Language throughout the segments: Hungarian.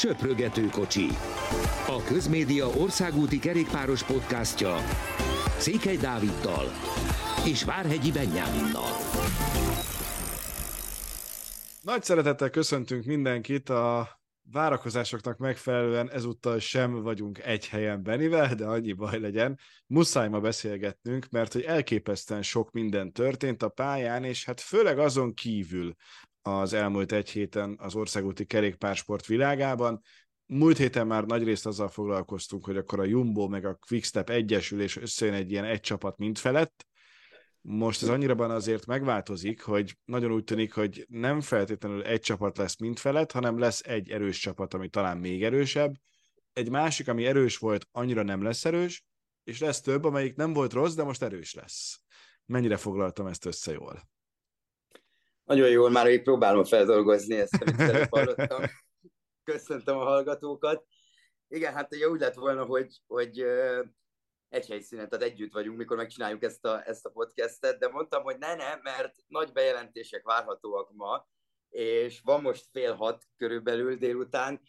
Söprögető kocsi. A Közmédia országúti kerékpáros podcastja Székely Dáviddal és Várhegyi Benyáminnal. Nagy szeretettel köszöntünk mindenkit. A várakozásoknak megfelelően ezúttal sem vagyunk egy helyen Benivel, de annyi baj legyen. Muszáj ma beszélgetnünk, mert hogy elképesztően sok minden történt a pályán, és hát főleg azon kívül az elmúlt egy héten az országúti kerékpársport világában. Múlt héten már nagyrészt azzal foglalkoztunk, hogy akkor a Jumbo meg a Quick Step egyesülés összejön egy ilyen egy csapat mindfelett. Most ez annyiraban azért megváltozik, hogy nagyon úgy tűnik, hogy nem feltétlenül egy csapat lesz mindfelett, hanem lesz egy erős csapat, ami talán még erősebb. Egy másik, ami erős volt, annyira nem lesz erős, és lesz több, amelyik nem volt rossz, de most erős lesz. Mennyire foglaltam ezt össze jól? Nagyon jól, már így próbálom feldolgozni ezt, amit előfallottam. Köszöntöm a hallgatókat. Igen, hát ugye úgy lett volna, hogy egy helyszínen, tehát együtt vagyunk, mikor megcsináljuk ezt a podcastet, de mondtam, hogy ne, mert nagy bejelentések várhatóak ma, és van most 5:30 körülbelül délután,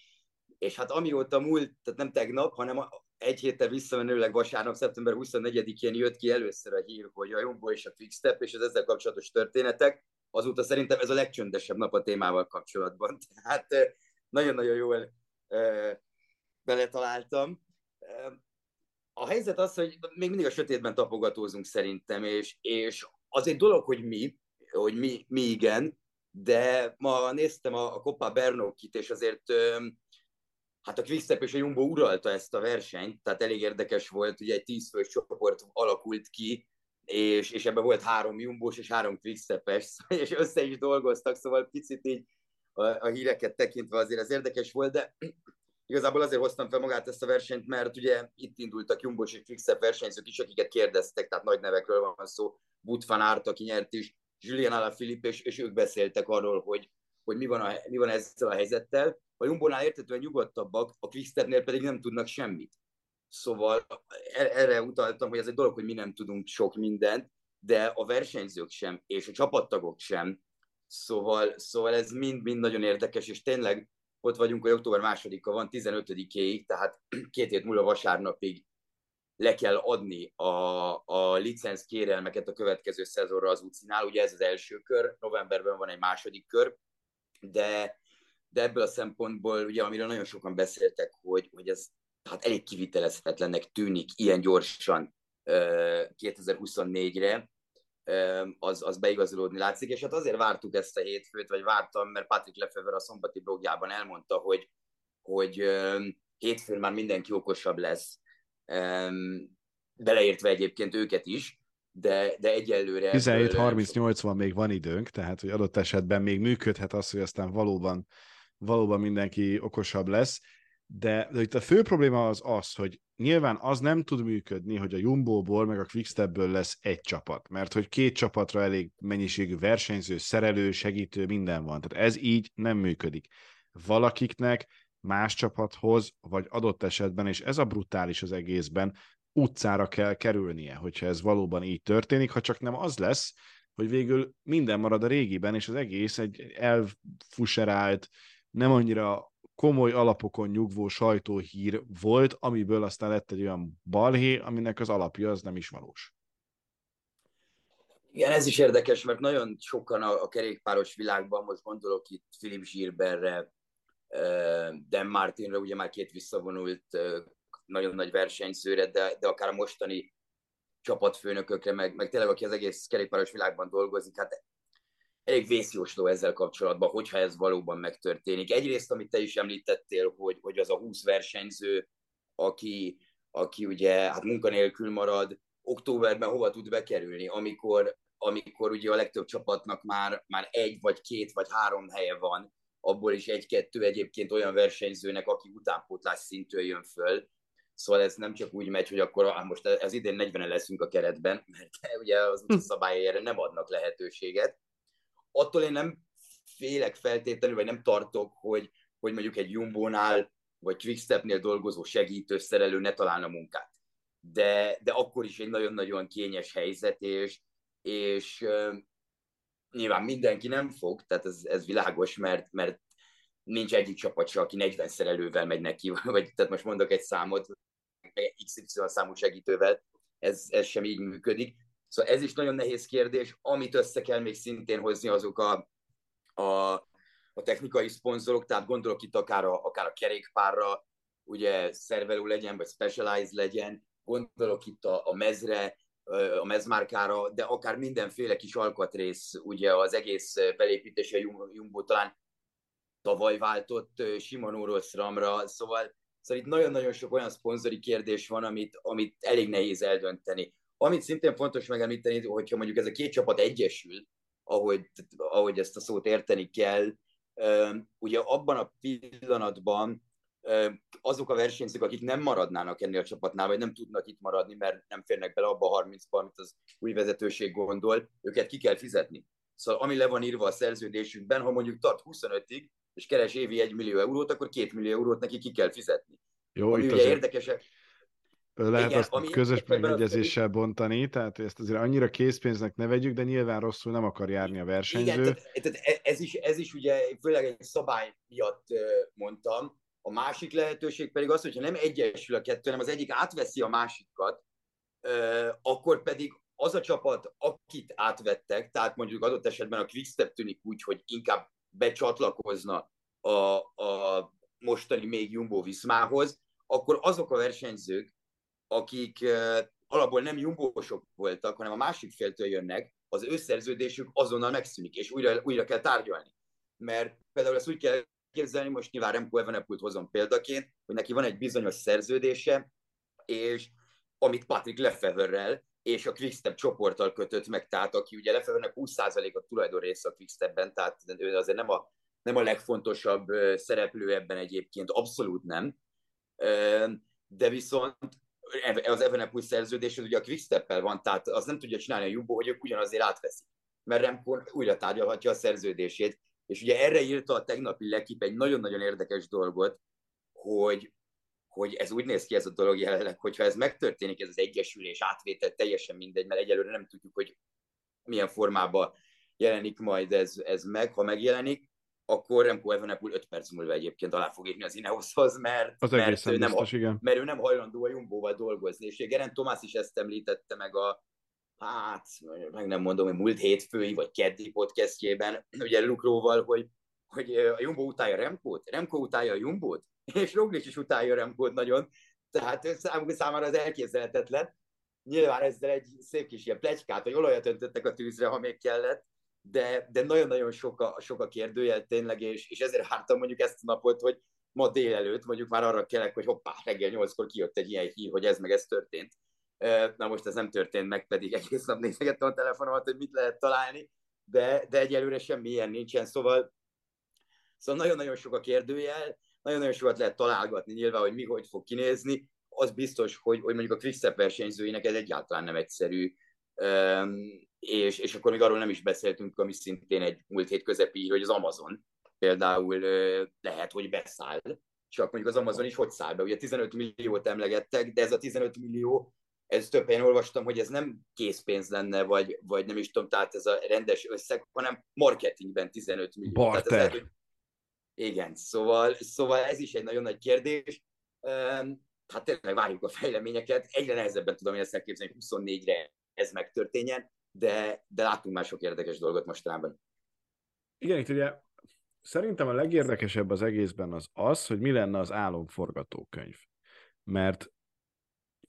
és hát amióta múlt, tehát nem tegnap, hanem egy héttel visszamenőleg vasárnap, szeptember 24-én jött ki először a hír, hogy a Jumbo és a Quick Step és az ezzel kapcsolatos történetek, azóta szerintem ez a legcsöndesebb nap a témával kapcsolatban. Tehát nagyon-nagyon jól beletaláltam. A helyzet az, hogy még mindig a sötétben tapogatózunk szerintem, és az egy dolog, hogy mi igen, de ma néztem a Coppa Bernocchit, és azért hát a Quick Step és a Jumbo uralta ezt a versenyt, tehát elég érdekes volt, ugye egy 10 fős csoport alakult ki, és ebben volt 3 Jumbos és 3 Quick Stepes, és össze is dolgoztak, szóval picit így a híreket tekintve azért ez érdekes volt, de igazából azért hoztam fel magát ezt a versenyt, mert ugye itt indultak Jumbos és Quick Step versenyzők is, akiket kérdeztek, tehát nagy nevekről van szó, Wout van Aert, aki nyert is, Julian Alaphilippe, és ők beszéltek arról, hogy mi van ezzel a helyzettel. A Jumbónál érthetően nyugodtabbak, a Quick Stepnél pedig nem tudnak semmit. Szóval erre utaltam, hogy ez egy dolog, hogy mi nem tudunk sok mindent, de a versenyzők sem, és a csapattagok sem. Szóval ez mind nagyon érdekes, és tényleg ott vagyunk, hogy október 2-a van, 15-éig, tehát 2 hét múlva vasárnapig le kell adni a licenc kérelmeket a következő szezonra az UCI-nál. Ugye ez az első kör, novemberben van egy második kör, de ebből a szempontból, ugye, amiről nagyon sokan beszéltek, hogy ez hát elég kivitelezhetetlennek tűnik ilyen gyorsan 2024-re, az beigazolódni látszik, és hát azért vártuk ezt a hétfőt, vagy vártam, mert Patrick Lefevere a szombati blogjában elmondta, hogy hétfőn már mindenki okosabb lesz, beleértve egyébként őket is, de egyelőre... 17-38 van, még van időnk, tehát hogy adott esetben még működhet az, hogy aztán valóban mindenki okosabb lesz, de itt a fő probléma az, hogy nyilván az nem tud működni, hogy a Jumbo-ból meg a Quick Stepből lesz egy csapat, mert hogy 2 csapatra elég mennyiségű versenyző, szerelő, segítő, minden van. Tehát ez így nem működik. Valakiknek más csapathoz, vagy adott esetben, és ez a brutális az egészben, utcára kell kerülnie, hogyha ez valóban így történik, ha csak nem az lesz, hogy végül minden marad a régiben, és az egész egy elfuserált, nem annyira komoly alapokon nyugvó sajtóhír volt, amiből aztán lett egy olyan balhé, aminek az alapja az nem is valós. Igen, ez is érdekes, mert nagyon sokan a kerékpáros világban, most gondolok itt Philip Zsírberre, Dan Martinra, ugye már 2 visszavonult nagyon nagy versenyzőre, de akár a mostani csapatfőnökökre, meg tényleg aki az egész kerékpáros világban dolgozik, hát elég vészjósló ezzel kapcsolatban, hogyha ez valóban megtörténik. Egyrészt, amit te is említettél, hogy az a 20 versenyző, aki ugye hát munkanélkül marad, októberben hova tud bekerülni, amikor ugye a legtöbb csapatnak már 1 vagy 2 vagy 3 helye van, abból is 1-2 egyébként olyan versenyzőnek, aki utánpótlás szintől jön föl. Szóval ez nem csak úgy megy, hogy akkor most az idén 40-en leszünk a keretben, mert ugye az szabályai erre nem adnak lehetőséget. Attól én nem félek feltétlenül, vagy nem tartok, hogy mondjuk egy Jumbónál, vagy Quick Stepnél dolgozó segítőszerelő ne találna munkát. De akkor is egy nagyon-nagyon kényes helyzet, és nyilván mindenki nem fog, tehát ez világos, mert nincs egyik csapat se, aki 40 szerelővel megy neki, vagy tehát most mondok egy számot, XY számú segítővel, ez sem így működik. Szóval ez is nagyon nehéz kérdés, amit össze kell még szintén hozni azok a technikai szponzorok, tehát gondolok itt akár a kerékpárra, ugye Cervelo legyen, vagy Specialized legyen, gondolok itt a mezre, a mezmárkára, de akár mindenféle kis alkatrész, ugye az egész belépítése Jumbo talán tavaly váltott Shimanóról SRAM-ra, szóval itt nagyon-nagyon sok olyan szponzori kérdés van, amit elég nehéz eldönteni. Amit szintén fontos megemlíteni, hogyha mondjuk ez a két csapat egyesül, ahogy ezt a szót érteni kell, ugye abban a pillanatban azok a versenyzők, akik nem maradnának ennél a csapatnál, vagy nem tudnak itt maradni, mert nem férnek bele abba a 30-ba, amit az új vezetőség gondol, őket ki kell fizetni. Szóval ami le van írva a szerződésükben, ha mondjuk tart 25-ig, és keres évi 1 millió eurót, akkor 2 millió eurót neki ki kell fizetni. Jó, ami ugye érdekesek. Lehet igen, azt közös megegyezéssel bontani, tehát ezt azért annyira készpénznek ne vegyük, de nyilván rosszul nem akar járni a versenyző. Igen, tehát ez is ugye főleg egy szabály miatt mondtam. A másik lehetőség pedig az, hogyha nem egyesül a kettő, hanem az egyik átveszi a másikat, akkor pedig az a csapat, akit átvettek, tehát mondjuk adott esetben a Quick Step tűnik úgy, hogy inkább becsatlakozna a mostani még Jumbo Viszmához, akkor azok a versenyzők, akik alapból nem jumbósok voltak, hanem a másik féltől jönnek, az ő szerződésük azonnal megszűnik, és újra kell tárgyalni. Mert például ezt úgy kell képzelni, most nyilván Remco Evenepoelt hozom példaként, hogy neki van egy bizonyos szerződése, és amit Patrick Lefeverrel és a Quick Step csoporttal kötött meg, tehát aki ugye Lefevernek 20% a tulajdon része a Quick Stepben, tehát ő azért nem a legfontosabb szereplő ebben egyébként, abszolút nem. De viszont az Evenepoel szerződés az ugye a Quick Steppel van, tehát az nem tudja csinálni a Jumbo, hogy ők ugyanazért átveszik, mert Remco újra tárgyalhatja a szerződését. És ugye erre írta a tegnapi Lekip egy nagyon-nagyon érdekes dolgot, hogy ez úgy néz ki ez a dolog jelenleg, hogyha ez megtörténik, ez az egyesülés, átvétel, teljesen mindegy, mert egyelőre nem tudjuk, hogy milyen formában jelenik majd ez meg, ha megjelenik, akkor Remco Evenepoel 5 perc múlva egyébként alá fog írni az Ineoshoz, mert ő nem hajlandó a Jumboval dolgozni. És Geraint Thomas is ezt említette meg meg nem mondom, hogy múlt hétfői vagy keddi podcastjében, ugye Lukróval, hogy a Jumbo utálja Remkót, Remco utálja a Jumbót, és Roglič is utálja Remkót nagyon, tehát számára az elképzelhetetlen. Nyilván ezzel egy szép kis ilyen pletykát, vagy olajat öntöttek a tűzre, ha még kellett, de nagyon-nagyon sok a kérdőjel tényleg, és ezért hártam mondjuk ezt a napot, hogy ma délelőtt mondjuk már arra kellek, hogy hoppá, reggel 8-kor kijött egy ilyen hír, hogy ez meg ez történt. Na most ez nem történt meg, pedig egész nap nézegettem a telefonomat, hogy mit lehet találni, de egyelőre semmi ilyen nincsen, szóval nagyon-nagyon sok a kérdőjel, nagyon-nagyon sokat lehet találgatni nyilván, hogy mi hogy fog kinézni, az biztos, hogy mondjuk a Quick Step versenyzőinek ez egyáltalán nem egyszerű, és akkor még arról nem is beszéltünk, ami szintén egy múlt hét közepi, hogy az Amazon például lehet, hogy beszáll, csak mondjuk az Amazon is hogy száll be, ugye 15 milliót emlegettek, de ez a 15 millió, ez több helyen olvastam, hogy ez nem készpénz lenne, vagy nem is tudom, tehát ez a rendes összeg, hanem marketingben 15 millió. Barter. Tehát ez lehet, hogy... Igen, szóval ez is egy nagyon nagy kérdés. Hát tényleg várjuk a fejleményeket. Egyre nehezebben tudom én ezt elképzelni, hogy 24-re ez megtörténjen, de látunk már sok érdekes dolgot mostanában. Igen, itt ugye szerintem a legérdekesebb az egészben az, hogy mi lenne az álomforgatókönyv. Mert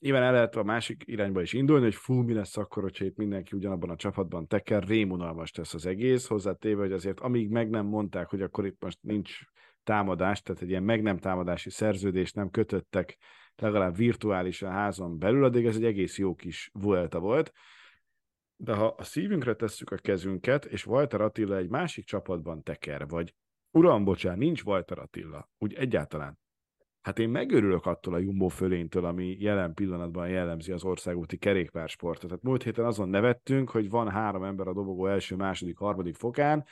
nyilván el lehet a másik irányba is indulni, hogy fú, mi lesz akkor, hogyha itt mindenki ugyanabban a csapatban teker, rémunalmas tesz az egész, hozzátéve, hogy azért amíg meg nem mondták, hogy akkor itt most nincs támadás, tehát egy ilyen meg nem támadási szerződést nem kötöttek legalább virtuálisan házon belül, addig ez egy egész jó kis Vuelta volt. De ha a szívünkre tesszük a kezünket, és Valter Attila egy másik csapatban teker, vagy uram, bocsánat, nincs Valter Attila, úgy egyáltalán. Hát én megőrülök attól a Jumbo fölénytől, ami jelen pillanatban jellemzi az országúti kerékpársportot. Tehát múlt héten azon nevettünk, hogy van 3 ember a dobogó első, második, harmadik fokán,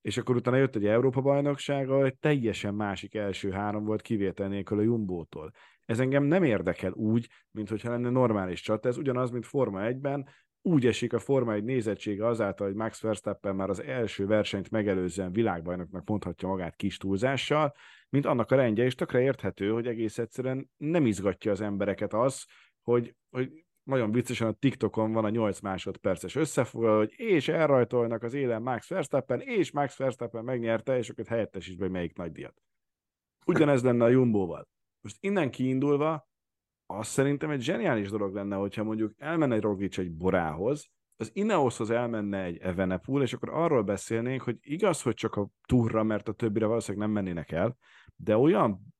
és akkor utána jött egy Európa-bajnokság, ahol egy teljesen másik első 3 volt kivétel nélkül a Jumbótól. Ez engem nem érdekel úgy, mintha lenne normális csata. Ez ugyanaz, mint Forma 1-ben úgy esik a Forma 1 nézettsége azáltal, hogy Max Verstappen már az első versenyt megelőzően világbajnoknak mondhatja magát kis túlzással, mint annak a rendje, és tökre érthető, hogy egész egyszerűen nem izgatja az embereket az, hogy nagyon viccesen a TikTokon van a 8 másodperces összefoglaló, hogy és elrajtolnak az élen Max Verstappen, és Max Verstappen megnyerte, és akkor helyettesíts be, melyik nagy díjat. Ugyanez lenne a Jumbo-val. Most innen kiindulva, az szerintem egy zseniális dolog lenne, hogyha mondjuk elmenne egy Roglič egy Borához, az Ineoshoz elmenne egy Evenepoel, és akkor arról beszélnénk, hogy igaz, hogy csak a Tourra, mert a többire valószínűleg nem mennének el, de olyan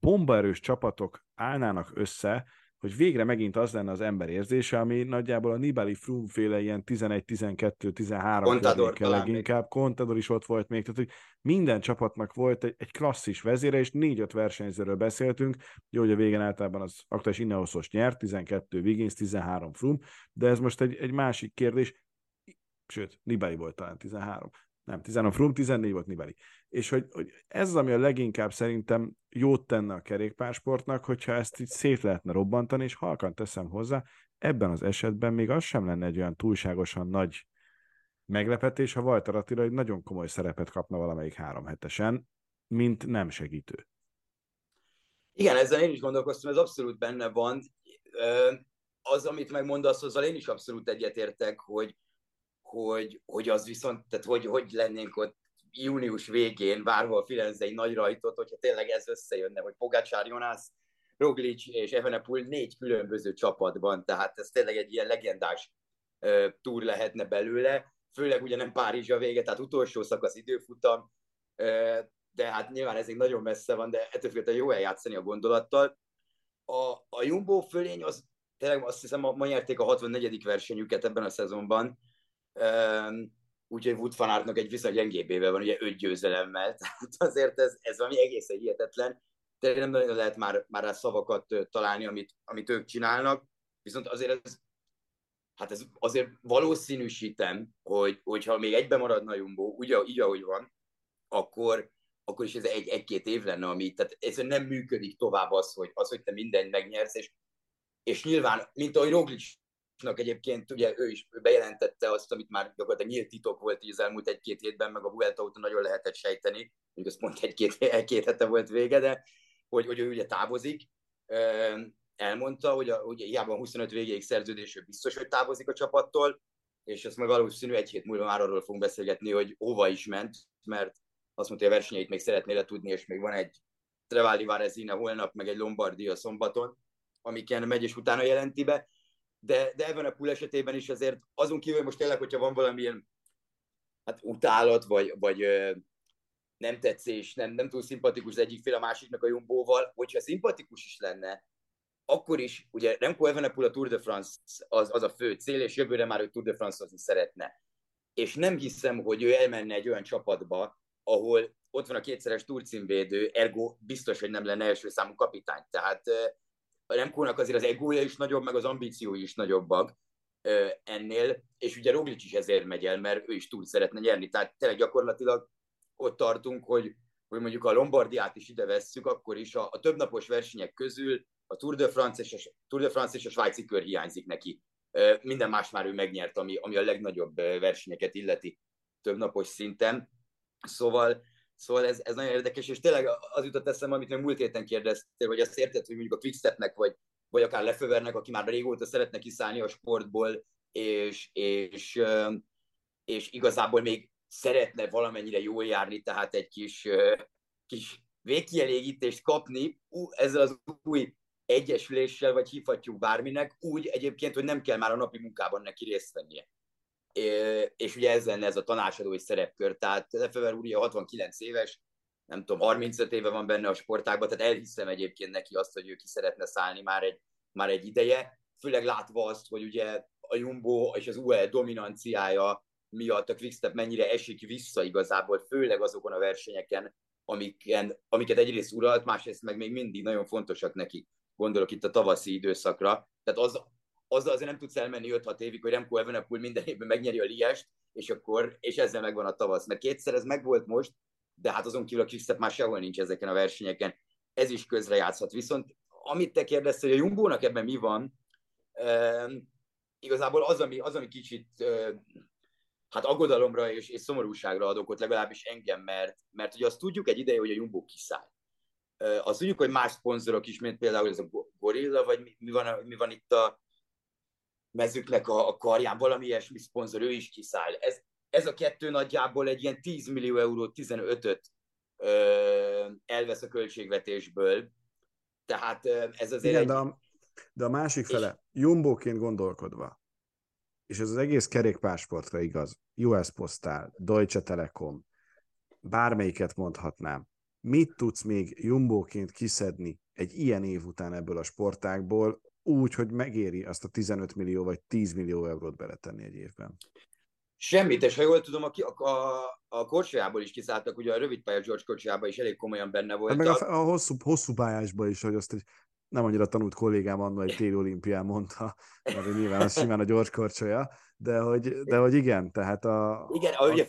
bombaerős csapatok állnának össze, hogy végre megint az lenne az ember érzése, ami nagyjából a Nibali Froome-féle ilyen 11-12-13 leginkább, Contador is ott volt még, tehát hogy minden csapatnak volt egy klasszis vezére, és 4-5 versenyzőről beszéltünk, jó, hogy a végén általában az aktuális Ineosos nyert, 12 Wiggins, 13 Froome, de ez most egy másik kérdés, sőt, Nibali volt talán 13, nem, 13 Froome, 14 volt Nibali. És hogy ez az, ami a leginkább szerintem jót tenne a kerékpársportnak, hogyha ezt így szét lehetne robbantani, és halkan teszem hozzá, ebben az esetben még az sem lenne egy olyan túlságosan nagy meglepetés, ha Valter Attila egy nagyon komoly szerepet kapna valamelyik 3 hetesen, mint nem segítő. Igen, ezzel én is gondolkoztam, ez abszolút benne van. Az, amit megmondasz, azzal én is abszolút egyetértek, hogy az viszont, tehát hogy lennénk ott június végén, bárhol Firenze egy nagy rajtot, hogyha tényleg ez összejönne, hogy Pogačar, Jonas, Roglič és Evenepoel 4 különböző csapatban, tehát ez tényleg egy ilyen legendás túr lehetne belőle, főleg ugye nem Párizs a vége, tehát utolsó szakasz időfutam, de hát nyilván ez még nagyon messze van, de ettől függetlenül jó eljátszani a gondolattal. A Jumbo fölény, az tényleg azt hiszem, ma nyerték a 64. versenyüket ebben a szezonban, úgyhogy Wout van Aertnak egy viszonylag gyengébb éve van, ugye 5 győzelemmel, tehát azért ez valami egészen hihetetlen, tényleg nem nagyon lehet már a szavakat találni, amit ők csinálnak, viszont azért ez azért valószínűsítem, hogy ha még egyben maradna a Jumbo, így ahogy van, akkor is ez egy-két év lenne, ami, tehát ez nem működik tovább az, hogy te mindent megnyersz, és nyilván, mint ahogy Roglič egyébként, ugye ő bejelentette azt, amit már gyakorlatilag nyílt titok volt így az elmúlt 1-2 hétben, meg a Vuelta óta nagyon lehetett sejteni, mondjuk azt pont 1-2 hete volt vége, de hogy ő ugye távozik, elmondta, hogy hiába 25 végéig szerződés, ő biztos, hogy távozik a csapattól, és azt meg valószínű 1 hét múlva már arról fogunk beszélgetni, hogy hova is ment, mert azt mondta, hogy a versenyeit még szeretné letudni, és még van egy Trevali Várezina holnap, meg egy Lombardia szombaton, amiken megy, és utána jelenti be. De Evenepoel esetében is azért azon kívül, hogy most tényleg, hogyha van valamilyen utálat, vagy nem tetszés, nem túl szimpatikus az egyik fél a másiknak a Jumbóval, hogyha szimpatikus is lenne, akkor is, ugye Remco Evenepoel a Tour de France az a fő cél, és jövőre már ő Tour de France-ozni szeretne. És nem hiszem, hogy ő elmenne egy olyan csapatba, ahol ott van a 2-szeres Tour címvédő, ergo biztos, hogy nem lenne első számú kapitány. Tehát a Remkónak azért az egója is nagyobb, meg az ambíciói is nagyobbak ennél, és ugye Roglič is ezért megy el, mert ő is túl szeretne nyerni. Tehát tényleg gyakorlatilag ott tartunk, hogy mondjuk a Lombardiát is ide vesszük, akkor is a többnapos versenyek közül a Tour de France és a svájci kör hiányzik neki. Minden más már ő megnyert, ami a legnagyobb versenyeket illeti többnapos szinten. Szóval ez nagyon érdekes, és tényleg az jutott eszembe, amit még múlt héten kérdeztél, hogy azt érted, hogy mondjuk a Quick Stepnek, vagy akár Lefevernek, aki már régóta szeretne kiszállni a sportból, és igazából még szeretne valamennyire jól járni, tehát egy kis végkielégítést kapni ezzel az új egyesüléssel, vagy hívhatjuk bárminek, úgy egyébként, hogy nem kell már a napi munkában neki részt vennie. És ugye ez lenne ez a tanácsadói szerepkör, tehát Lefevere úr 69 éves, nem tudom, 35 éve van benne a sportágban, tehát elhiszem egyébként neki azt, hogy ő ki szeretne szállni már egy ideje, főleg látva azt, hogy ugye a Jumbo és az UAE dominanciája miatt a Quick Step mennyire esik vissza igazából, főleg azokon a versenyeken, amiket egyrészt uralt, másrészt meg még mindig nagyon fontosak neki, gondolok itt a tavaszi időszakra, tehát azzal azért nem tudsz elmenni 5-6 évig, hogy Remco Evenepoel minden évben megnyeri a Liest, és ezzel megvan a tavasz. Mert 2-szer ez megvolt most, de hát azon kívül a Quick Step már sehol nincs ezeken a versenyeken. Ez is közrejátszhat. Viszont amit te kérdezted, hogy a Jumbónak ebben mi van, igazából az, ami kicsit hát aggodalomra és szomorúságra ad okot, legalábbis engem, mert ugye azt tudjuk egy ideje, hogy a Jumbo kiszáll. Azt tudjuk, hogy más szponzorok is, mint például ez a Gorilla, vagy mi van itt a mezőknek a karján, valami ilyesmi szponzor, ő is kiszáll. Ez a kettő nagyjából egy ilyen 10 millió eurót, 15-öt elvesz a költségvetésből. Tehát ez azért igen, de a másik fele, Jumboként gondolkodva, és ez az egész kerékpársportra igaz, US Postal, Deutsche Telekom, bármelyiket mondhatnám, mit tudsz még Jumboként kiszedni egy ilyen év után ebből a sportágból, úgy, hogy megéri azt a 15 millió vagy 10 millió eurót beletenni egy évben? Semmit, és ha jól tudom, a Korcsolyából is kiszálltak, ugye a rövidpálya George Korcsolyában is elég komolyan benne voltak. Hát meg a hosszú pályásban is, hogy azt egy nem annyira tanult kollégám annól egy téli olimpián mondta, mert nyilván az simán a George Korcsolya, de hogy igen, tehát a... Igen, ugye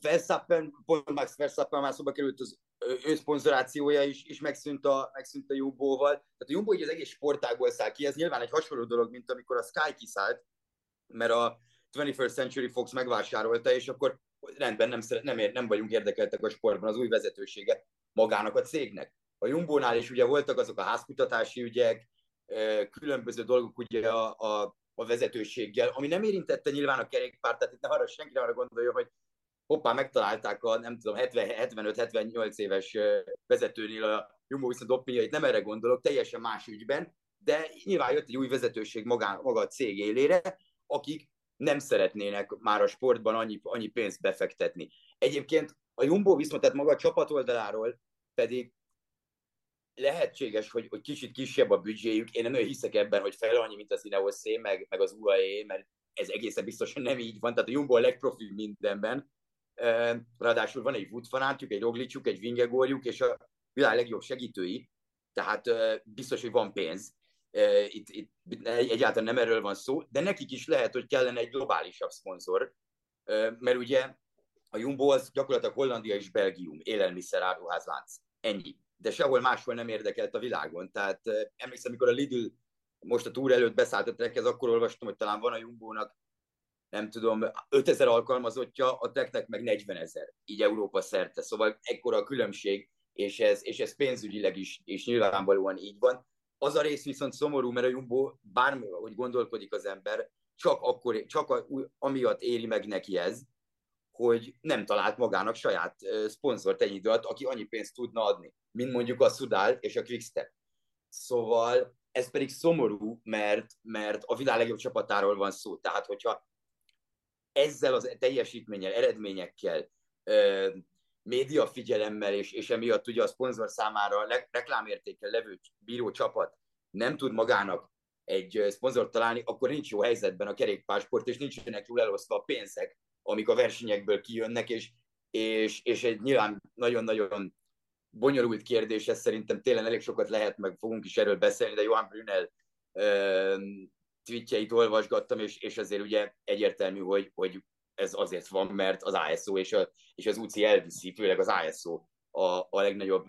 Verstappen, Max Verstappen már szóba került, az ő szponzorációja is megszűnt a Jumbo-val. Tehát a Jumbo így az egész sportágból száll ki, ez nyilván egy hasonló dolog, mint amikor a Sky kiszállt, mert a 21st Century Fox megvásárolta, és akkor rendben nem vagyunk érdekeltek a sportban, az új vezetősége magának a cégnek. A Jumbónál is ugye voltak azok a házkutatási ügyek, különböző dolgok ugye a vezetőséggel, ami nem érintette nyilván a kerékpárt, tehát itt senki arra gondolja, hogy hoppá, megtalálták a nem tudom, 75-78 éves vezetőnél a Jumbo viszont dopingjait, nem erre gondolok, teljesen más ügyben, de nyilván jött egy új vezetőség maga a cég élére, akik nem szeretnének már a sportban annyi pénzt befektetni. Egyébként a Jumbo viszont, tehát maga a csapat oldaláról pedig lehetséges, hogy kicsit kisebb a büdzséjük. Én nem nagyon hiszek ebben, hogy fel annyi, mint az Ineos-é, meg az UAE, mert ez egészen biztosan nem így van. Tehát a Jumbo a legprofibb mindenben. Ráadásul van egy Wout van Aertjük, egy Rogličjuk, egy Vingegaardjuk, és a világ legjobb segítői. Tehát biztos, hogy van pénz. Itt egyáltalán nem erről van szó, de nekik is lehet, hogy kellene egy globálisabb szponzor, mert ugye a Jumbo az gyakorlatilag Hollandia és Belgium, élelmiszeráruházlánc, ennyi. De sehol máshol nem érdekelt a világon. Tehát emlékszem, amikor a Lidl most a túr előtt beszállt a Trekhez, akkor olvastam, hogy talán van a Jumbónak, nem tudom, 5000 alkalmazottja, a Treknek meg 40 000, így Európa szerte. Szóval ekkora a különbség, és ez pénzügyileg is, és nyilvánvalóan így van. Az a rész viszont szomorú, mert a Jumbo bármilyen, hogy gondolkodik az ember, csak amiatt éri meg neki ez, hogy nem talált magának saját szponzort ennyi idő alatt, aki annyi pénzt tudna adni, mint mondjuk a Sudal és a Quick Step. Szóval ez pedig szomorú, mert a világ legjobb csapatáról van szó. Tehát, hogyha ezzel az teljesítménnyel, eredményekkel, médiafigyelemmel, és emiatt ugye a szponzor számára reklámértékkel levő bíró csapat nem tud magának egy szponzort találni, akkor nincs jó helyzetben a kerékpársport, és nincsenek jól elosztva a pénzek, amik a versenyekből kijönnek, és egy nyilván nagyon-nagyon bonyolult kérdés, ez szerintem tényleg elég sokat lehet, meg fogunk is erről beszélni, de Johan Brunel tweetjeit olvasgattam, és azért ugye egyértelmű, hogy ez azért van, mert az ASO és az UCI elviszi, főleg az ASO a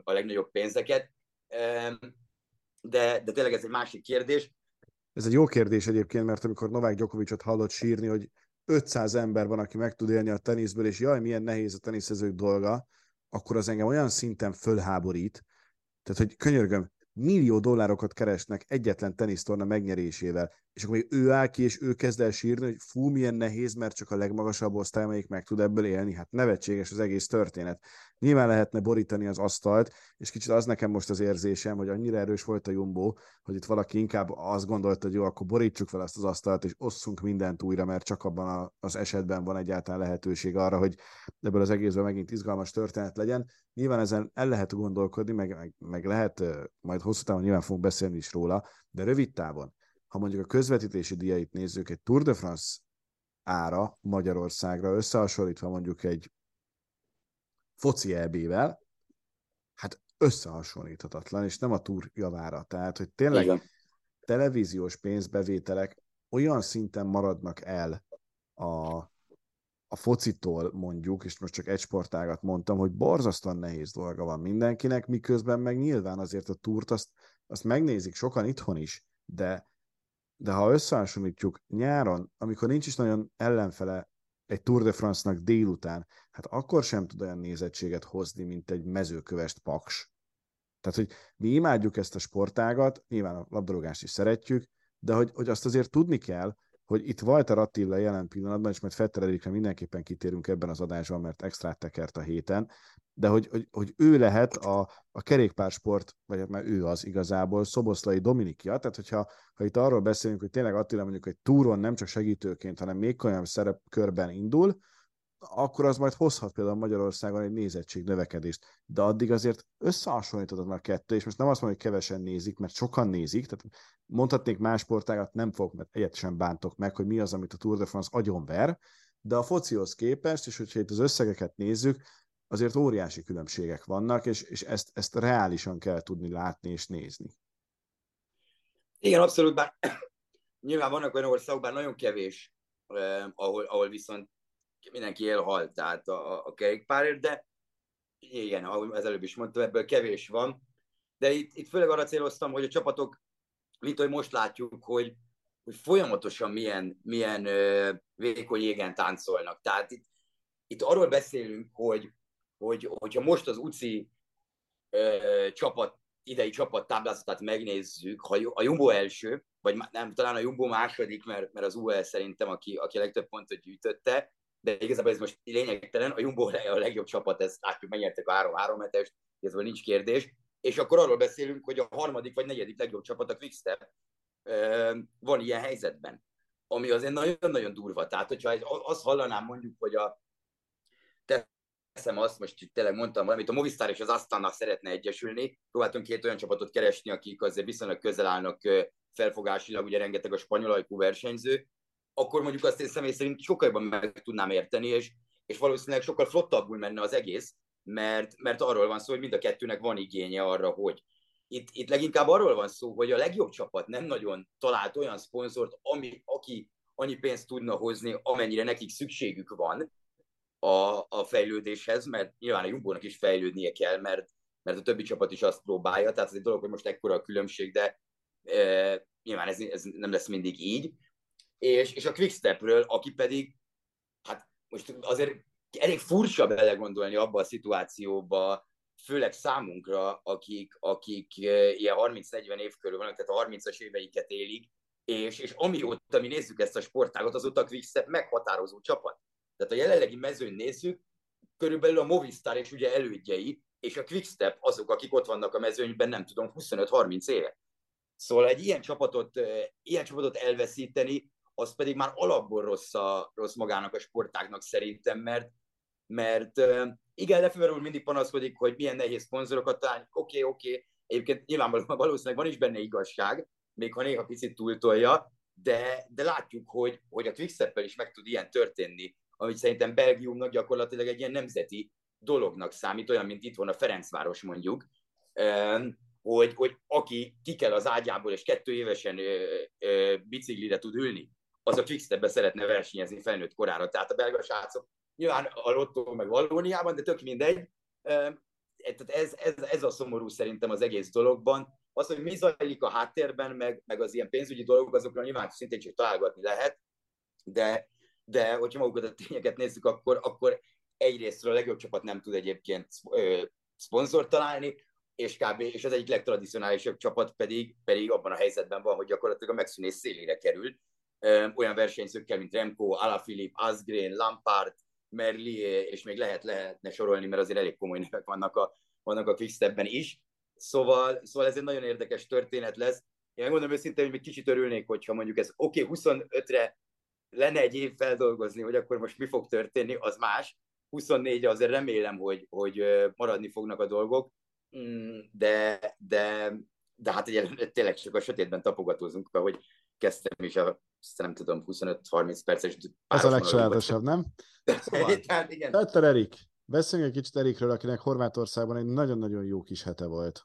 legnagyobb pénzeket, de tényleg ez egy másik kérdés. Ez egy jó kérdés egyébként, mert amikor Novák Djokovicot hallott sírni, hogy 500 ember van, aki meg tud élni a teniszből, és jaj, milyen nehéz a teniszezők dolga, akkor az engem olyan szinten fölháborít, tehát, hogy könyörgöm, millió dollárokat keresnek egyetlen tenisztorna megnyerésével, és akkor még ő áll ki, és ő kezd el sírni, hogy fú, milyen nehéz, mert csak a legmagasabb osztály, amelyik meg tud ebből élni. Hát nevetséges az egész történet. Nyilván lehetne borítani az asztalt, és kicsit az nekem most az érzésem, hogy annyira erős volt a Jumbo, hogy itt valaki inkább azt gondolta, hogy jó, akkor borítsuk fel ezt az asztalt, és osszunk mindent újra, mert csak abban az esetben van egyáltalán lehetőség arra, hogy ebből az egészben megint izgalmas történet legyen. Nyilván ezen el lehet gondolkodni, meg lehet, majd hosszú távon nyilván fogunk beszélni is róla, de rövid távon, ha mondjuk a közvetítési díjait nézzük, egy Tour de France ára Magyarországra összehasonlítva mondjuk egy foci EB-vel, hát összehasonlíthatatlan, és nem a Tour javára. Tehát, hogy tényleg igen, televíziós pénzbevételek olyan szinten maradnak el a focitól mondjuk, és most csak egy sportágat mondtam, hogy borzasztóan nehéz dolga van mindenkinek, miközben meg nyilván azért a Tourt azt megnézik sokan itthon is, de de ha összehasonlítjuk nyáron, amikor nincs is nagyon ellenfele egy Tour de France-nak délután, hát akkor sem tud olyan nézettséget hozni, mint egy mezőkövest Paks. Tehát, hogy mi imádjuk ezt a sportágat, nyilván a labdarúgást is szeretjük, de hogy azt azért tudni kell, hogy itt Valter Attila jelen pillanatban, és majd Fetter Erikre mindenképpen kitérünk ebben az adásban, mert extrát tekert a héten, de hogy ő lehet a kerékpársport, vagy hát már ő az igazából, Szoboszlai Dominikja, tehát hogyha itt arról beszélünk, hogy tényleg Attila mondjuk egy túron nem csak segítőként, hanem még olyan szerepkörben indul, akkor az majd hozhat például Magyarországon egy nézettség növekedést. De addig azért összehasonlítod már kettő, és most nem azt mondom, hogy kevesen nézik, mert sokan nézik, tehát mondhatnék más sportágat, nem fogok, mert egyet sem bántok meg, hogy mi az, amit a Tour de France agyonver, de a focihoz képest, és hogyha itt az összegeket nézzük, azért óriási különbségek vannak, és ezt reálisan kell tudni látni és nézni. Igen, abszolút, bár nyilván vannak olyan országok, bár nagyon kevés, ahol viszont mindenki él-hal, tehát a kerékpárért, de igen, ahogy előbb is mondtam, ebből kevés van. De itt főleg arra céloztam, hogy a csapatok, mint ahogy most látjuk, hogy folyamatosan milyen vékony jégen táncolnak. Tehát itt arról beszélünk, hogyha most az UCI idei csapat táblázatát megnézzük, ha a Jumbo első, vagy nem, talán a Jumbo második, mert az UAE szerintem, aki a legtöbb pontot gyűjtötte, de igazából ez most lényegtelen, a Jumbo a legjobb csapat, ezt látjuk, megnyertek a 3-3-es, ezből nincs kérdés, és akkor arról beszélünk, hogy a harmadik vagy negyedik legjobb csapat, a Quick Step van ilyen helyzetben, ami azért nagyon-nagyon durva. Tehát, hogyha azt hallanám mondjuk, hogy teszem azt, most tényleg mondtam valamit, a Movistar és az Astana szeretne egyesülni, próbáltunk két olyan csapatot keresni, akik azért viszonylag közel állnak felfogásilag, ugye rengeteg a spanyol ajkú versenyző, akkor mondjuk azt én személy szerint sokkal jobban meg tudnám érteni, és valószínűleg sokkal flottabbul menne az egész, mert arról van szó, hogy mind a kettőnek van igénye arra, hogy itt leginkább arról van szó, hogy a legjobb csapat nem nagyon talált olyan szponzort, aki annyi pénzt tudna hozni, amennyire nekik szükségük van a fejlődéshez, mert nyilván a Jumbónak is fejlődnie kell, mert a többi csapat is azt próbálja, tehát ez egy dolog, hogy most ekkora a különbség, de nyilván ez nem lesz mindig így. És a Quickstepről, aki pedig, hát most azért elég furcsa belegondolni abba a szituációba, főleg számunkra, akik ilyen 30-40 év körül vannak, tehát a 30-as éveiket élik, és amióta mi nézzük ezt a sportágot, azóta a Quickstep meghatározó csapat. Tehát a jelenlegi mezőn nézzük, körülbelül a Movistar és ugye elődjei, és a Quickstep azok, akik ott vannak a mezőnyben, nem tudom, 25-30 éve. Szóval egy ilyen csapatot elveszíteni, az pedig már alapból rossz magának a sportágnak szerintem, mert igen, Lefevere úr mindig panaszkodik, hogy milyen nehéz szponzorokat találni, oké, egyébként nyilvánvalóan valószínűleg van is benne igazság, még ha néha picit túltolja, de látjuk, hogy a Quicksteppel is meg tud ilyen történni, amit szerintem Belgiumnak gyakorlatilag egy ilyen nemzeti dolognak számít, olyan, mint itthon a Ferencváros mondjuk, hogy aki kikel az ágyából, és 2 évesen biciklire tud ülni, az a Quickstepbe szeretne versenyezni felnőtt korára. Tehát a belga srácok nyilván a Lottó meg Vallóniában, de tök mindegy. Tehát ez a szomorú szerintem az egész dologban. Az, hogy mi zajlik a háttérben, meg az ilyen pénzügyi dolgok, azokra nyilván szintén csak találgatni lehet, de hogyha magukat a tényeket nézzük, akkor egyrészt a legjobb csapat nem tud egyébként szponzort találni, és az egyik legtradicionálisabb csapat pedig abban a helyzetben van, hogy gyakorlatilag a megszűnés szélére kerül. Olyan versenyzőkkel, mint Remco, Alaphilippe, Asgreen, Lampard, Merlier, és még lehetne sorolni, mert azért elég komoly nevek vannak a Quickstepben is. Szóval ez egy nagyon érdekes történet lesz. Én megmondom őszintén, hogy még kicsit örülnék, hogyha mondjuk ez 25-re lenne egy év feldolgozni, hogy akkor most mi fog történni, az más. 24-re azért remélem, hogy maradni fognak a dolgok, de hát ugye, tényleg csak a sötétben tapogatózunk, ahogy kezdtem is a, nem tudom, 25-30 perces páros. Ez a legsajátosabb, nem? Szóval, Fetter Erik, beszéljünk egy kicsit Erikről, akinek Horvátországban egy nagyon-nagyon jó kis hete volt.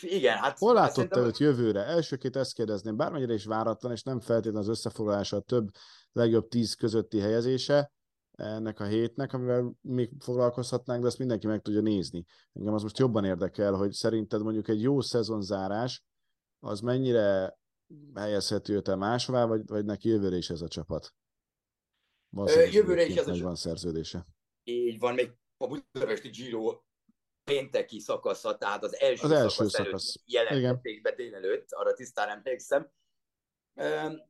Igen, hát... Hol látott őt jövőre? Elsőként ezt kérdezném, bármennyire is váratlan, és nem feltétlenül az összefoglalása a több legjobb 10 közötti helyezése ennek a hétnek, amivel még foglalkozhatnánk, de ezt mindenki meg tudja nézni. Engem az most jobban érdekel, hogy szerinted mondjuk egy jó szezonzárás az mennyire helyezhető őt máshová, vagy neki jövőre is ez a csapat? Jövőre is ez a csapat. Szerződése. Így van, még a budapesti Giro pénteki szakasza, tehát az első szakasz előtt jelentették be délelőtt, arra tisztán emlékszem.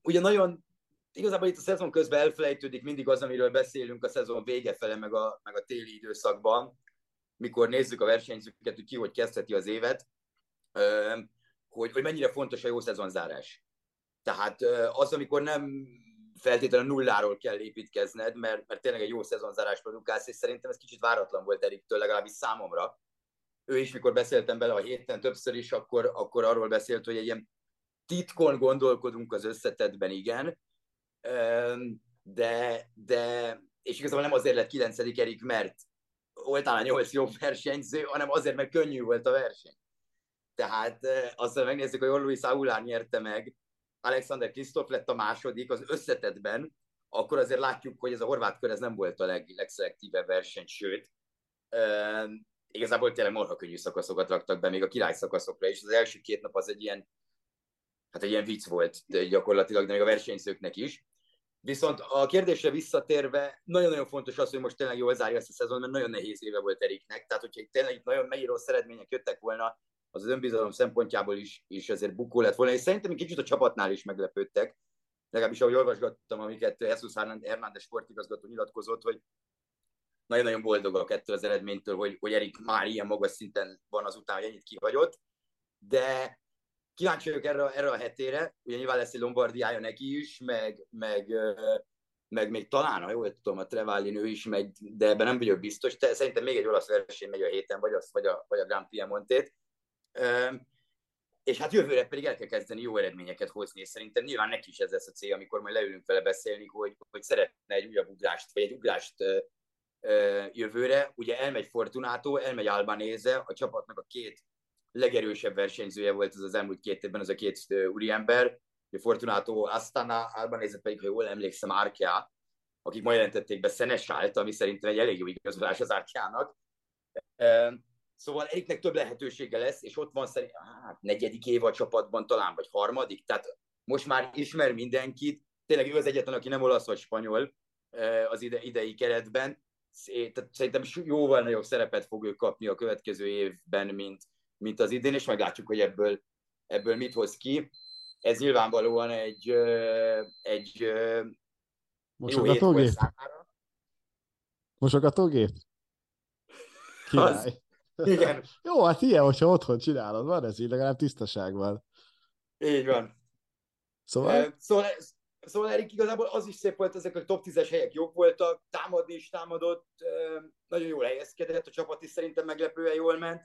Ugye nagyon, igazából itt a szezon közben elfelejtődik mindig az, amiről beszélünk a szezon vége fele, meg a téli időszakban, mikor nézzük a versenyzőket, hogy ki hogy kezdheti az évet, hogy mennyire fontos a jó szezonzárás. Tehát az, amikor nem feltétlenül nulláról kell építkezned, mert tényleg egy jó szezonzárás produkálsz, és szerintem ez kicsit váratlan volt Eriktől, legalábbis számomra. Ő is, mikor beszéltem bele a héten többször is, akkor arról beszélt, hogy egy ilyen titkon gondolkodunk az összetettben, igen, de és igazából nem azért lett 9. Erik, mert oltán a 8 jobb versenyző, hanem azért, mert könnyű volt a verseny. Tehát azzal megnézzük, hogy Luis Aulán nyerte meg, Alexander Kristoff lett a második az összetettben, akkor azért látjuk, hogy ez a horvát kör ez nem volt a legselektívebb verseny, sőt, igazából tényleg marha könnyű szakaszokat raktak be, még a király szakaszokra is. Az első két nap az egy ilyen vicc volt gyakorlatilag, de még a versenyzőknek is. Viszont a kérdésre visszatérve, nagyon-nagyon fontos az, hogy most tényleg jól zárja ezt a szezon, mert nagyon nehéz éve volt Eriknek. Tehát, hogyha tényleg itt nagyon megint rossz eredmények jöttek volna, az önbizalom szempontjából is azért bukó lett volna, és szerintem egy kicsit a csapatnál is meglepődtek. Legalábbis ahogy olvasgattam, amiket Jesus Hernández sportigazgató nyilatkozott, hogy nagyon-nagyon boldogak ettől az eredménytől, hogy Erik már ilyen magas szinten van azután, hogy ennyit kihagyott. De kíváncsi vagyok erre a hetére, ugye nyilván lesz egy Lombardiája neki is, meg még talán, ha jól tudom, a Trevali nő is megy, de ebben nem vagyok biztos. De szerintem még egy olasz verseny megy a héten, vagy a Grand Piemontét. És hát jövőre pedig el kell kezdeni jó eredményeket hozni, és szerintem nyilván neki is ez lesz a cél, amikor majd leülünk vele beszélni, hogy szeretne egy újabb ugrást, vagy egy ugrást jövőre. Ugye elmegy Fortunato, elmegy Albanese, a csapatnak a két legerősebb versenyzője volt az elmúlt két évben, az a két úriember, Fortunato Astana, Albanese pedig, ha jól emlékszem, Arkea, akik ma jelentették be Senesált, ami szerintem egy elég jó igazolás az Arkeának. Szóval Eriknek több lehetősége lesz, és ott van szerintem negyedik év a csapatban talán, vagy harmadik, tehát most már ismer mindenkit, tényleg ő az egyetlen, aki nem olasz vagy spanyol az idei keretben, tehát szerintem jóval nagyobb szerepet fog ő kapni a következő évben, mint az idén, és meglátjuk, hogy ebből mit hoz ki. Ez nyilvánvalóan egy jó hét volt számára. Mosogatógép? Király. Igen. Jó, hát ilyen, hogyha otthon csinálod, van ez így, legalább tisztaságban. Így van. Szóval Erik igazából az is szép volt, ezek a top 10-es helyek jók voltak, támadni is támadott, nagyon jól helyezkedett, a csapat is szerintem meglepően jól ment,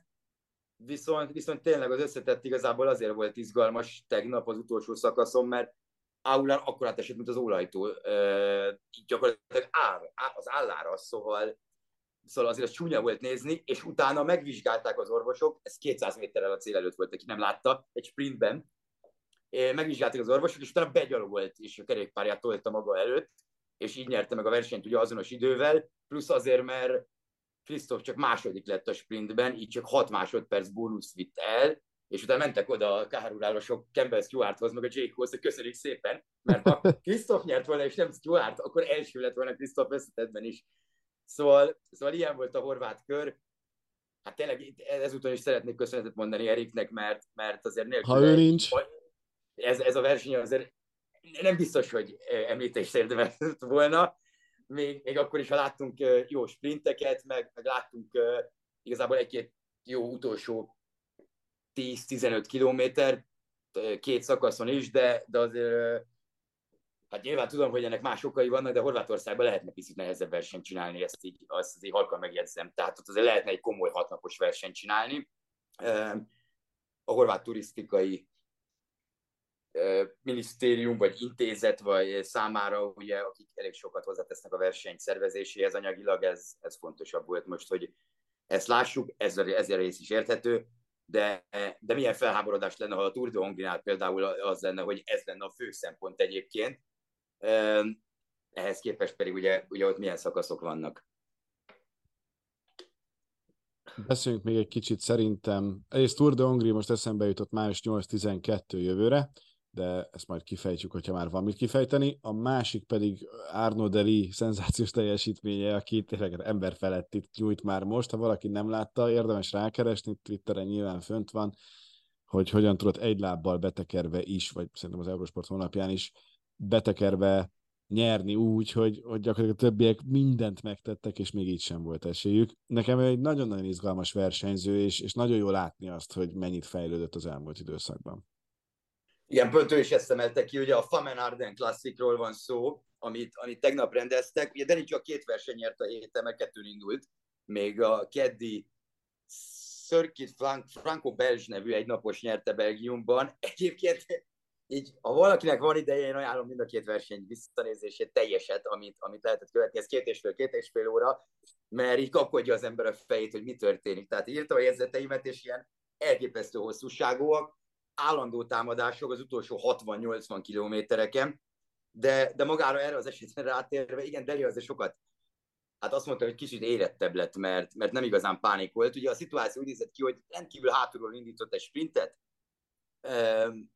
viszont tényleg az összetett igazából azért volt izgalmas tegnap az utolsó szakaszon, mert Aulán akkorát esett, mint az ólajtó, így gyakorlatilag az állára, szóval azért az csúnya volt nézni, és utána megvizsgálták az orvosok, ez 200 méterrel a cél előtt volt, aki nem látta, egy sprintben, megvizsgálták az orvosok, és utána begyalogolt, és a kerékpárját tolta maga előtt, és így nyerte meg a versenyt ugye azonos idővel, plusz azért, mert Krisztóf csak második lett a sprintben, így csak 6 másodperc bónusz vitt el, és utána mentek oda a kárulálosok Campbell Stewarthoz, meg a Jake-hoz, hogy köszönjük szépen, mert ha Krisztóf nyert volna, és nem Stewart, akkor első lett volna Krisztóf összetettben is. Szóval ilyen volt a horvát kör. Hát tényleg ezúton is szeretnék köszönetet mondani Eriknek, mert azért nélkül... Ha ő nincs. Ez a verseny azért nem biztos, hogy említést érdemelt volna. Még akkor is, ha láttunk jó sprinteket, meg láttunk igazából egy-két jó utolsó 10-15 kilométer, két szakaszon is, de azért... Hát nyilván tudom, hogy ennek más okai vannak, de Horvátországban lehetne picit nehezebb versenyt csinálni, azt azért halkan megjegyzem. Tehát ott azért lehetne egy komoly 6 napos versenyt csinálni. A horvát turisztikai minisztérium, vagy intézet, vagy számára, ugye, akik elég sokat hozzátesznek a verseny szervezéséhez anyagilag, ez fontosabb volt most, hogy ezt lássuk, ez a rész is érthető. De milyen felháborodás lenne, ha a Tour de Hongrinál például az lenne, hogy ez lenne a fő szempont egyébként. Ehhez képest pedig ugye ott milyen szakaszok vannak. Beszéljünk még egy kicsit szerintem. Egyrészt Tour de Hongrie most eszembe jutott május 8-12 jövőre, de ezt majd kifejtjük, hogyha már van mit kifejteni. A másik pedig Arnaud De Lie szenzációs teljesítménye, aki tényleg ember felett itt nyújt már most. Ha valaki nem látta, érdemes rákeresni, Twitteren nyilván fönt van, hogy hogyan tudott egy lábbal betekerve is, vagy szerintem az Eurosport honlapján is betekerve nyerni úgy, hogy gyakorlatilag a többiek mindent megtettek, és még így sem volt esélyük. Nekem egy nagyon-nagyon izgalmas versenyző, és nagyon jó látni azt, hogy mennyit fejlődött az elmúlt időszakban. Igen, pont ő is ezt emelte ki, ugye a Famen Arden klasszikról van szó, amit tegnap rendeztek. Ugye Deni csak két verseny nyert a héten, mert kettőn indult. Még a keddi Circuit Franco-Belge nevű egynapos nyerte Belgiumban. Egyébként így, ha valakinek van ideje, én ajánlom mind a két verseny visszanézését, teljeset, amit lehetett követni. Ez két és fél óra, mert így kapkodja az ember a fejét, hogy mi történik. Tehát írtam a jegyzeteimet, és ilyen elképesztő hosszúságúak, állandó támadások az utolsó 60-80 kilométereken, de magára erre az esetre rátérve, igen, Deli azért sokat, hát azt mondtam, hogy kicsit érettebb lett, mert nem igazán pánikolt. Ugye a szituáció úgy nézett ki, hogy rendkívül hátulról indított egy sprintet,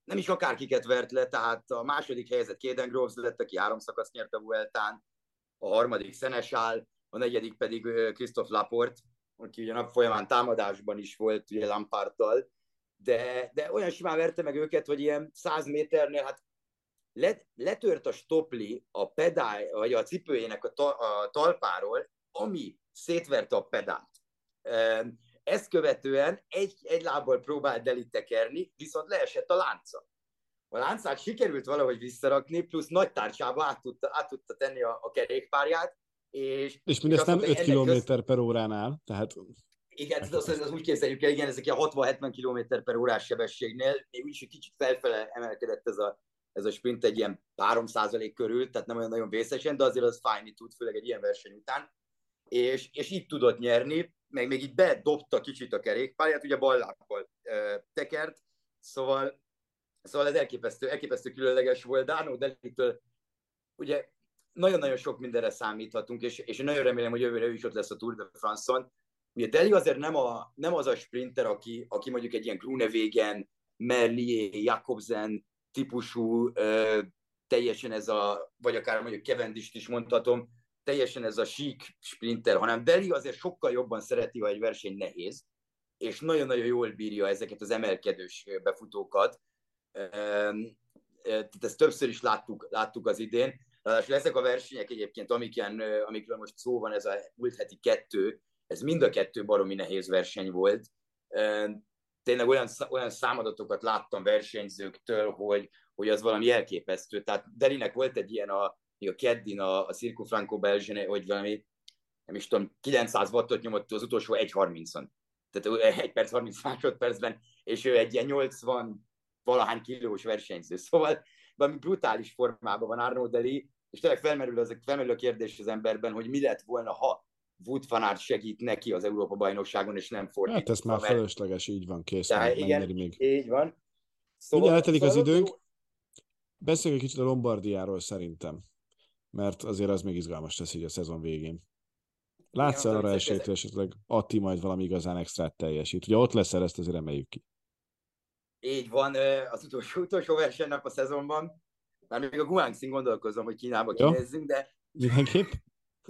nem is akárkiket vert le, tehát a második helyzet Caden Groves lett, aki 3 szakaszt nyert a Vueltán, a harmadik Seneschal, a negyedik pedig Christophe Laporte, aki ugye nap folyamán támadásban is volt ugye Lampardtal, de olyan simán verte meg őket, hogy ilyen 100 méternél, hát letört a stopli a pedál, vagy a cipőjének a talpáról, ami szétverte a pedált. Ezt követően egy lábbal próbált delitekerni, viszont leesett a lánca. A láncát sikerült valahogy visszarakni, plusz nagy tárcsába át tudta tenni a kerékpárját. És mindezt nem 5 km per óránál, tehát... Igen, azt úgy képzeljük el, igen, ezek a 60-70 km per órás sebességnél, még úgyis egy kicsit felfele emelkedett ez a sprint egy ilyen 3% körül, tehát nem olyan nagyon vészesen, de azért az fájni tud, főleg egy ilyen verseny után. És így tudott nyerni, meg még így bedobta kicsit a kerékpályát, ugye bal lábbal tekert, szóval ez elképesztő különleges volt. De Arnaud De Lie-től ugye nagyon-nagyon sok mindenre számíthatunk, és nagyon remélem, hogy jövőre ő is ott lesz a Tour de France-on. Ugye De Lie azért nem az a sprinter, aki mondjuk egy ilyen Groenewegen, Merlier, Jakobsen típusú, teljesen ez a, vagy akár mondjuk Cavendish-t is mondhatom, teljesen ez a sík sprinter, hanem De Lie azért sokkal jobban szereti, ha egy verseny nehéz, és nagyon-nagyon jól bírja ezeket az emelkedős befutókat. Ezt többször is láttuk az idén. Ráadásul ezek a versenyek egyébként, amikről most szó van, ez a múlt heti 2, ez mind a 2 baromi nehéz verseny volt. Tényleg olyan számadatokat láttam versenyzőktől, hogy az valami elképesztő. Tehát De Lie-nek volt egy ilyen a keddin a Circo Franco-Belge, hogy valami, nem is tudom, 900 wattot nyomott az utolsó 1.30-on. Tehát 1 perc 30 másodpercben, és ő egy ilyen 80-valahány kilós versenyző. Szóval valami brutális formában van Arnaud De Lie, és tényleg felmerül a kérdés az emberben, hogy mi lett volna, ha Wout van Aert segít neki az Európa-bajnokságon, és nem fordítva. Hát ez már felesleges, így van, kész. Igen, még. Így van. Szóval, eltelik az időnk. Beszéljünk egy kicsit a Lombardiáról szerintem, mert azért az még izgalmas lesz így a szezon végén. Látsz el arra esélyt, hogy esetleg Atti majd valami igazán extrát teljesít. Ugye ott leszel, ezt azért reméljük ki. Így van, az utolsó versenynap a szezonban. Már még a Guangxin gondolkozom, hogy Kínába kinézzünk, de... Mindenképp?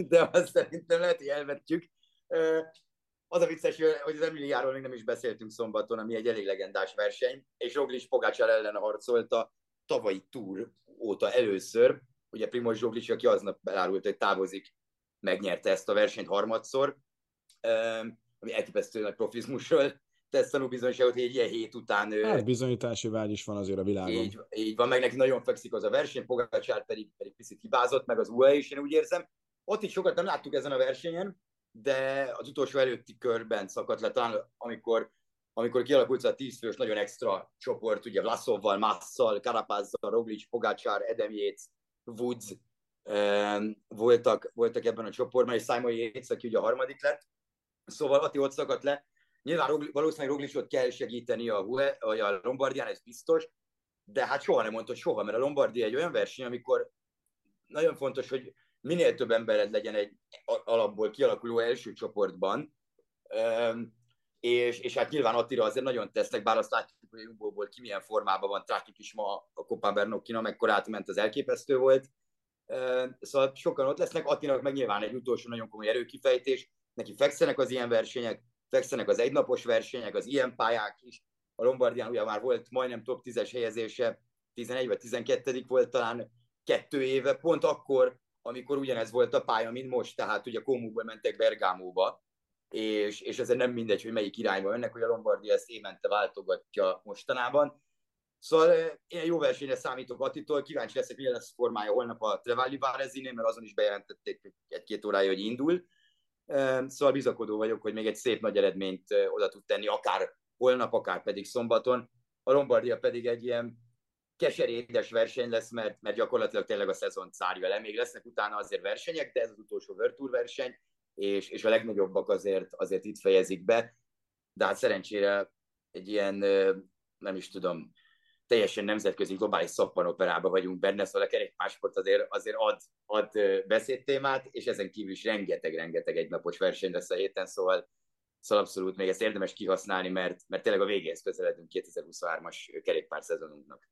De azt szerintem lehet, hogy elvettjük. Az a vicces, hogy az Emiliáról még nem is beszéltünk szombaton, ami egy elég legendás verseny, és Roglič Pogačar ellen harcolt a tavalyi túr óta először. Ugye Primoz Roglič, aki aznap elárult, hogy távozik, megnyerte ezt a versenyt harmadszor, ami elképesztő nagy profizmusról tesz tanúbizonyságot, hogy egy ilyen hét után... Hát bizonyítási vágy is van azért a világon. Így van, meg neki nagyon fekszik az a verseny, Pogačar pedig picit hibázott, meg az UAE is, én úgy érzem. Ott is sokat nem láttuk ezen a versenyen, de az utolsó előtti körben szakadt le, talán amikor kialakult a 10 fős nagyon extra csoport, ugye Vlasovval, Masszal, Carapázzal, Roglič, Pogačar, Adam Yates, Woods voltak ebben a csoportban, és Simon Yates, aki ugye a harmadik lett. Szóval Atti ott szakadt le. Nyilván valószínűleg Rogličot kell segíteni a Lombardián, ez biztos, de hát soha nem mondtad soha, mert a Lombardia egy olyan verseny, amikor nagyon fontos, hogy minél több embered legyen egy alapból kialakuló első csoportban, és hát nyilván Attila azért nagyon tesznek, bár azt látjuk, hogy a Jumbo-ból ki milyen formában van, látjuk is ma a Coppa Bernocchina, mekkorát ment, az elképesztő volt. Szóval sokan ott lesznek, Attilának meg nyilván egy utolsó nagyon komoly erőkifejtés, neki fekszenek az ilyen versenyek, fekszenek az egynapos versenyek, az ilyen pályák is. A Lombardián ugye már volt majdnem top 10-es helyezése, 11 vagy 12. volt talán 2 éve, pont akkor, amikor ugyanez volt a pálya, mint most, tehát ugye Comóból mentek Bergámóba, és ezért nem mindegy, hogy melyik irányba mennek, hogy a Lombardia ezt évente váltogatja mostanában. Szóval én jó versenyre számítok Attitól, kíváncsi leszek, milyen lesz formája holnap a Trevali Várezinénél, mert azon is bejelentették egy-két órája, hogy indul. Szóval bizakodó vagyok, hogy még egy szép nagy eredményt oda tud tenni, akár holnap, akár pedig szombaton. A Lombardia pedig egy ilyen keserédes verseny lesz, mert gyakorlatilag tényleg a szezont zárja le. Még lesznek utána azért versenyek, de ez az utolsó World Tour verseny, és a legnagyobbak azért itt fejezik be. De hát szerencsére egy ilyen, nem is tudom, teljesen nemzetközi globális szappanoperában vagyunk benne, szóval a kerékpársport azért ad beszédtémát, és ezen kívül is rengeteg egynapos verseny lesz a héten, szóval abszolút még ezt érdemes kihasználni, mert tényleg a végéhez közeledünk 2023-as kerékpár szezonunknak.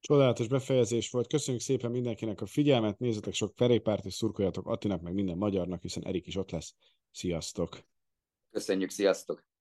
Csodálatos befejezés volt, köszönjük szépen mindenkinek a figyelmet, nézzetek sok kerékpárt és szurkoljatok Attinak, meg minden magyarnak, hiszen Erik is ott lesz. Sziasztok! Köszönjük, sziasztok!